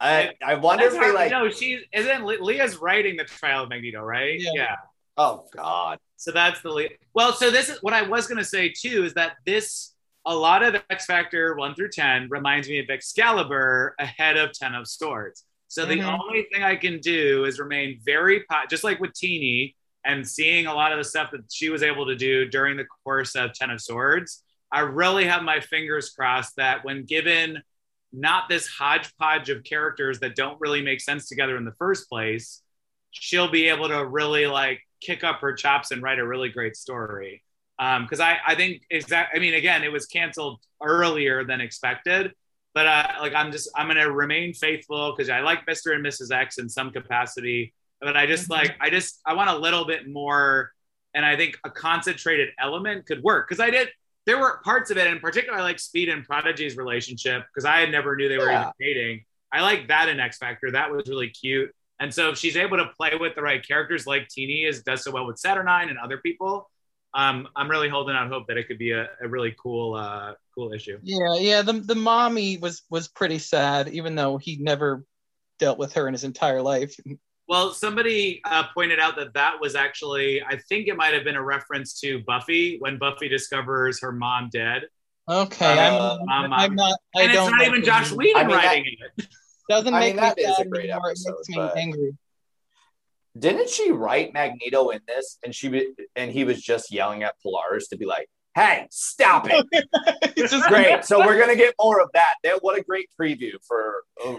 I, I wonder That's if they like... No, she's... Isn't Leah's writing the Trial of Magneto, right? Yeah. yeah. Oh, God. So that's the... Leah. Well, so this is... What I was going to say, too, is that this... A lot of X-Factor one through ten reminds me of Excalibur ahead of Ten of Swords. So the mm-hmm. only thing I can do is remain very, po- just like with Teenie and seeing a lot of the stuff that she was able to do during the course of Ten of Swords, I really have my fingers crossed that when given not this hodgepodge of characters that don't really make sense together in the first place, she'll be able to really like kick up her chops and write a really great story. Um, 'cause I, I think, exactly, I mean, again, it was canceled earlier than expected. But uh, like I'm just I'm gonna remain faithful because I like Mister and Missus X in some capacity. But I just like I just I want a little bit more, and I think a concentrated element could work because I did. There were parts of it, in particular, I like Speed and Prodigy's relationship because I never knew they were yeah. even dating. I like that in X Factor. That was really cute. And so if she's able to play with the right characters, like Teenie is, does so well with Saturnine and other people, um, I'm really holding out hope that it could be a, a really cool uh, cool issue. Yeah, yeah. The the mommy was was pretty sad, even though he never dealt with her in his entire life. Well, somebody uh, pointed out that that was actually, I think it might have been a reference to Buffy, when Buffy discovers her mom dead. Okay, uh, I'm, mom, I'm not, I and don't it's not even Josh Whedon I mean, writing that, it. Doesn't I make mean, that me is a great anymore. Episode. It makes me but... angry. Didn't she write Magneto in this? And she be, and he was just yelling at Polaris to be like, "Hey, stop it!" It's just great. So we're gonna get more of that. That what a great preview for oh,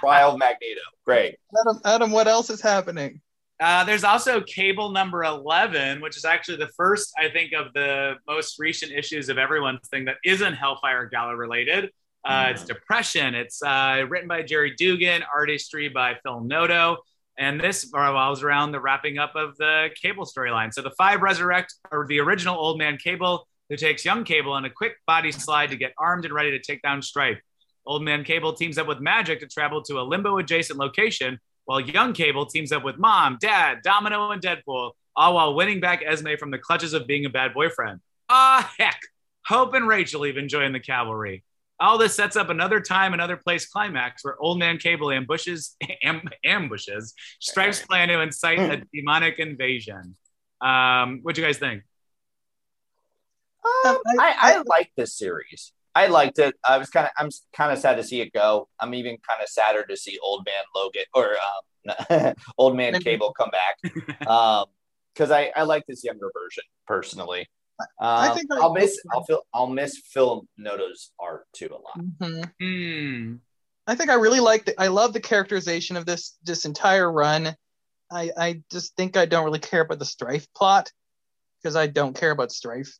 Trial of Magneto. Great, Adam. Adam, what else is happening? Uh, there's also Cable number eleven, which is actually the first, I think, of the most recent issues of Everyone's Thing that isn't Hellfire Gala related. Uh, mm. It's Depression. It's uh, written by Jerry Dugan, artistry by Phil Noto. And this revolves around the wrapping up of the Cable storyline. So the five resurrect, or the original old man Cable, who takes young Cable on a quick body slide to get armed and ready to take down Stripe. Old man Cable teams up with Magic to travel to a limbo-adjacent location, while young Cable teams up with Mom, Dad, Domino, and Deadpool, all while winning back Esme from the clutches of being a bad boyfriend. Ah, heck! Hope and Rachel even join the cavalry. All this sets up another time, another place climax where Old Man Cable ambushes, am, ambushes Stripe's plan to incite a demonic invasion. Um, what do you guys think? Um, I, I like this series. I liked it. I was kind of. I'm kind of sad to see it go. I'm even kind of sadder to see Old Man Logan or um, Old Man Cable come back because um, I, I like this younger version personally. Um, I think I I'll miss. I'll feel. I'll miss Phil Noto's art too a lot. Mm-hmm. Mm. I think I really like. I love the characterization of this this entire run. I I just think I don't really care about the Strife plot because I don't care about Strife.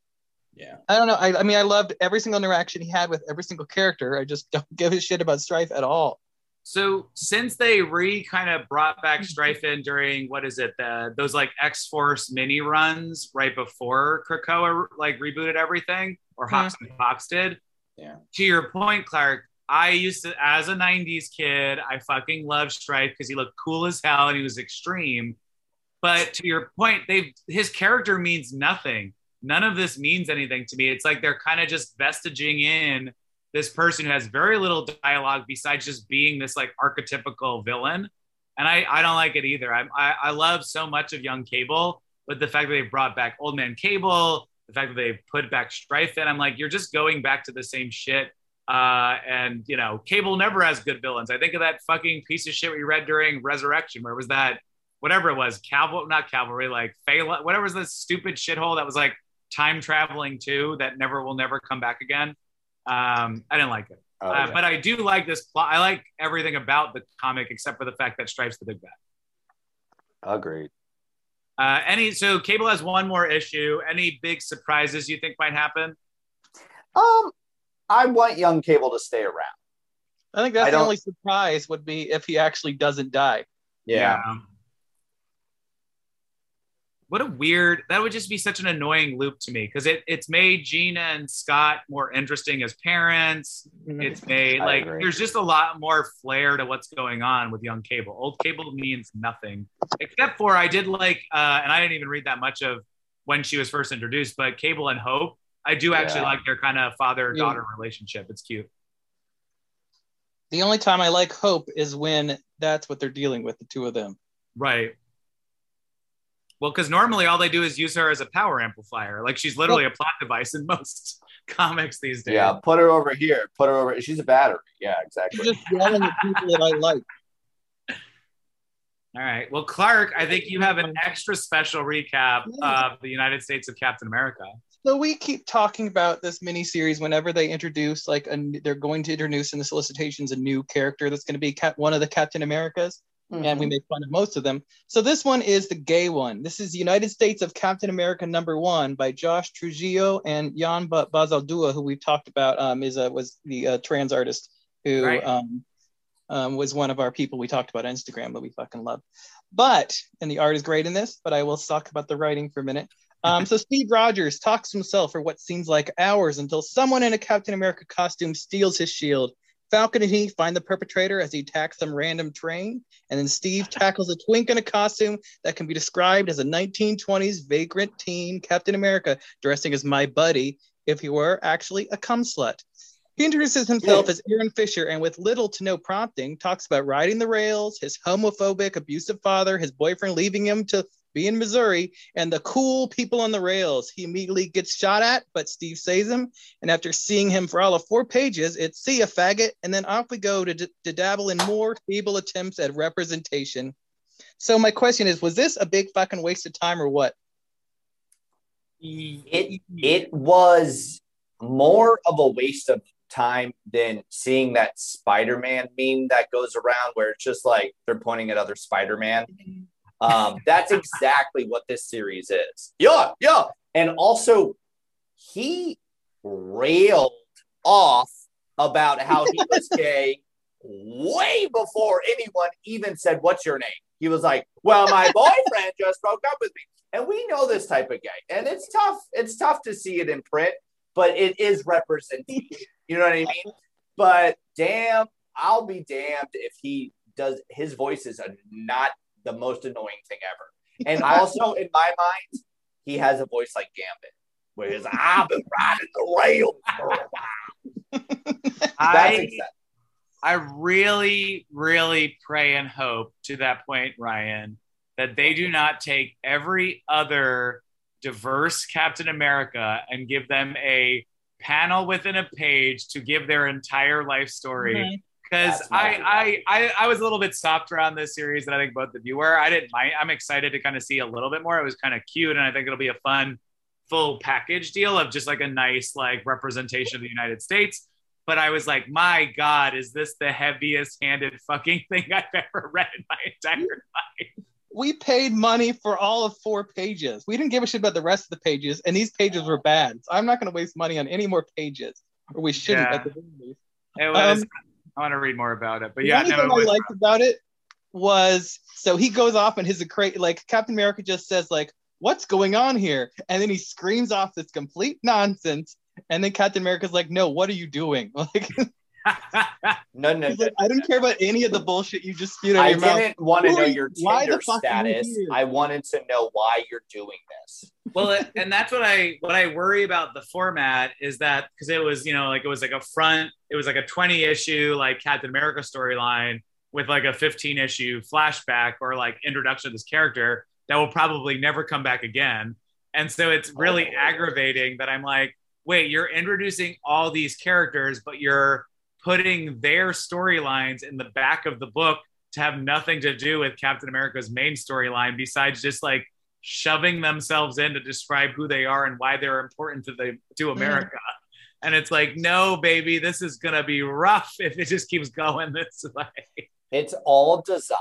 Yeah, I don't know. I, I mean, I loved every single interaction he had with every single character. I just don't give a shit about Strife at all. So since they re kind of brought back Strife in during, what is it, the, those like X-Force mini runs right before Krakoa like rebooted everything, or Hops and Fox did. Yeah. To your point, Clark, I used to, as a nineties kid, I fucking loved Strife because he looked cool as hell and he was extreme. But to your point, they've his character means nothing. None of this means anything to me. It's like they're kind of just vestaging in this person who has very little dialogue besides just being this like archetypical villain. And I, I don't like it either. I, I I love so much of young Cable, but the fact that they brought back Old Man Cable, the fact that they put back Strife in, I'm like, you're just going back to the same shit. Uh, and, you know, Cable never has good villains. I think of that fucking piece of shit we read during Resurrection, where was that, whatever it was, Caval- not Cavalry, like, Phala- whatever was this stupid shithole that was like, time traveling too that never will never come back again. um I didn't like it. oh, uh, yeah. But I do like this plot. I like everything about the comic except for the fact that Stripe's the big bad. Agreed. uh any so Cable has one more issue. Any big surprises you think might happen? um I want young Cable to stay around. I think that's I the don't... only surprise would be if he actually doesn't die. yeah, yeah. What a weird, that would just be such an annoying loop to me because it it's made Gina and Scott more interesting as parents. It's made like, there's just a lot more flair to what's going on with young Cable. Old Cable means nothing except for I did like, uh, and I didn't even read that much of when she was first introduced, but Cable and Hope, I do actually yeah. like their kind of father-daughter yeah. relationship. It's cute. The only time I like Hope is when that's what they're dealing with, the two of them. Right. Well, because normally all they do is use her as a power amplifier. Like she's literally a plot device in most comics these days. Yeah, put her over here. Put her over. She's a battery. Yeah, exactly. She's just yelling at people that I like. All right. Well, Clark, I think you have an extra special recap of the United States of Captain America. So we keep talking about this miniseries whenever they introduce, like, a, they're going to introduce in the solicitations a new character that's going to be Cap- one of the Captain Americas. Mm-hmm. And we make fun of most of them. So this one is the gay one. This is United States of Captain America number one by Josh Trujillo and Jan Bazaldua, who we've talked about, um, is a, was the uh, trans artist who right. um, um, was one of our people we talked about on Instagram that we fucking love. But, and the art is great in this, but I will talk about the writing for a minute. Um, so Steve Rogers talks to himself for what seems like hours until someone in a Captain America costume steals his shield, Falcon and he find the perpetrator as he attacks some random train, and then Steve tackles a twink in a costume that can be described as a nineteen twenties vagrant teen Captain America dressing as my buddy if he were actually a cum slut. He introduces himself as Aaron Fisher and with little to no prompting talks about riding the rails, his homophobic, abusive father, his boyfriend leaving him to be in Missouri, and the cool people on the rails. He immediately gets shot at, but Steve saves him. And after seeing him for all of four pages, it's see ya, faggot. And then off we go to, d- to dabble in more feeble attempts at representation. So my question is, was this a big fucking waste of time or what? It, it was more of a waste of time than seeing that Spider-Man meme that goes around where it's just like they're pointing at other Spider-Man. Um, that's exactly what this series is. Yeah, yeah. And also, he railed off about how he was gay way before anyone even said, what's your name? He was like, well, my boyfriend just broke up with me. And we know this type of gay. And it's tough. It's tough to see it in print, but it is representation. You know what I mean? But damn, I'll be damned if he does. His voice is a, not the most annoying thing ever. And also, in my mind, he has a voice like Gambit, where he's like, I've been riding the rail for a while. That's I, exciting. I really, really pray and hope, to that point, Ryan, that they do not take every other diverse Captain America and give them a panel within a page to give their entire life story. Because mm-hmm. I, I, I, I was a little bit softer on this series than I think both of you were. I didn't mind. I'm excited to kind of see a little bit more. It was kind of cute, and I think it'll be a fun full package deal of just like a nice like representation of the United States. But I was like, my God, is this the heaviest handed fucking thing I've ever read in my entire life? We paid money for all of four pages. We didn't give a shit about the rest of the pages, and these pages were bad. So I'm not going to waste money on any more pages, or we shouldn't. Yeah. At the beginning. It was, um, I want to read more about it, but yeah, the only no, thing I liked rough. about it was so he goes off and his like Captain America just says like, "What's going on here?" and then he screams off this complete nonsense, and then Captain America's like, "No, what are you doing?" Like. no, no, like, no, I didn't care about any of the bullshit you just spewed out of your mouth. I didn't want to know your Tinder status. I wanted to know why you're doing this. Well, and that's what I what I worry about the format is that because it was, you know, like it was like a front, it was like a twenty issue like Captain America storyline with like a fifteen issue flashback or like introduction of this character that will probably never come back again. And so it's really oh, aggravating that I'm like, wait, you're introducing all these characters, but you're putting their storylines in the back of the book to have nothing to do with Captain America's main storyline besides just like shoving themselves in to describe who they are and why they're important to the to America. Mm-hmm. And it's like, no, baby, this is gonna be rough if it just keeps going this way. It's all design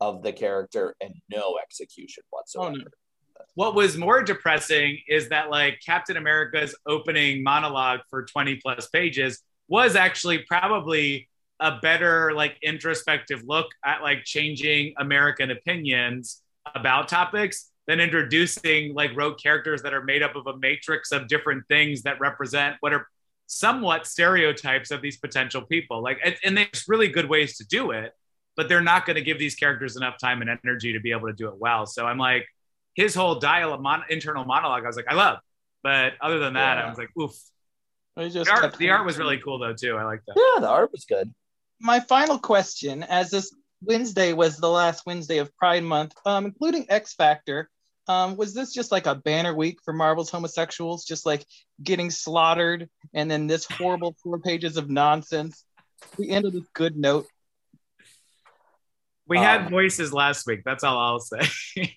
of the character and no execution whatsoever. Oh, no. What was more depressing is that like Captain America's opening monologue for twenty plus pages was actually probably a better like introspective look at like changing American opinions about topics than introducing like rogue characters that are made up of a matrix of different things that represent what are somewhat stereotypes of these potential people. Like, and, and there's really good ways to do it, but they're not going to give these characters enough time and energy to be able to do it well. So I'm like, his whole dialogue, mon- internal monologue, I was like, I love. But other than that, yeah. I was like, oof. Just the, art, the art was really cool though too. I like that. Yeah, the art was good. My final question, as this Wednesday was the last Wednesday of Pride Month, um, including X Factor, um, was this just like a banner week for Marvel's homosexuals, just like getting slaughtered, and then this horrible four pages of nonsense? We ended with good note. We um, had voices last week. That's all I'll say.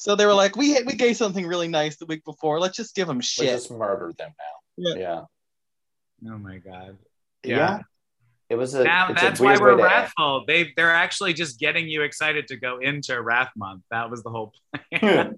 So they were like, we we gave something really nice the week before. Let's just give them shit. Let's just murder them now. Yeah. yeah. Oh my God. Yeah. yeah. It was a. Now that's a why we're wrathful. They they're actually just getting you excited to go into Wrath Month. That was the whole plan.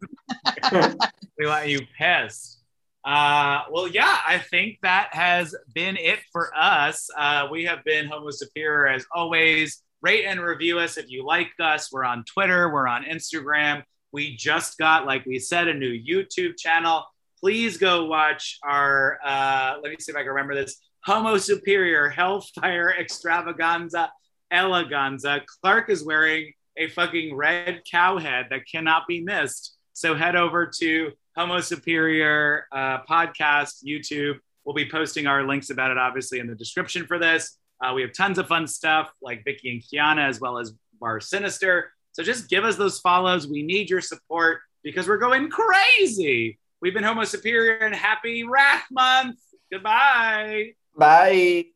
We want you pissed. Uh, well, yeah, I think that has been it for us. Uh, we have been Homo Superior as always. Rate and review us if you like us. We're on Twitter. We're on Instagram. We just got, like we said, a new YouTube channel. Please go watch our, uh, let me see if I can remember this, Homo Superior, Hellfire Extravaganza, Eleganza. Clark is wearing a fucking red cow head that cannot be missed. So head over to Homo Superior uh, podcast, YouTube. We'll be posting our links about it, obviously, in the description for this. Uh, we have tons of fun stuff like Vicky and Kiana, as well as Bar Sinister. So just give us those follows. We need your support because we're going crazy. We've been Homo Superior, and happy Wrath Month. Goodbye. Bye.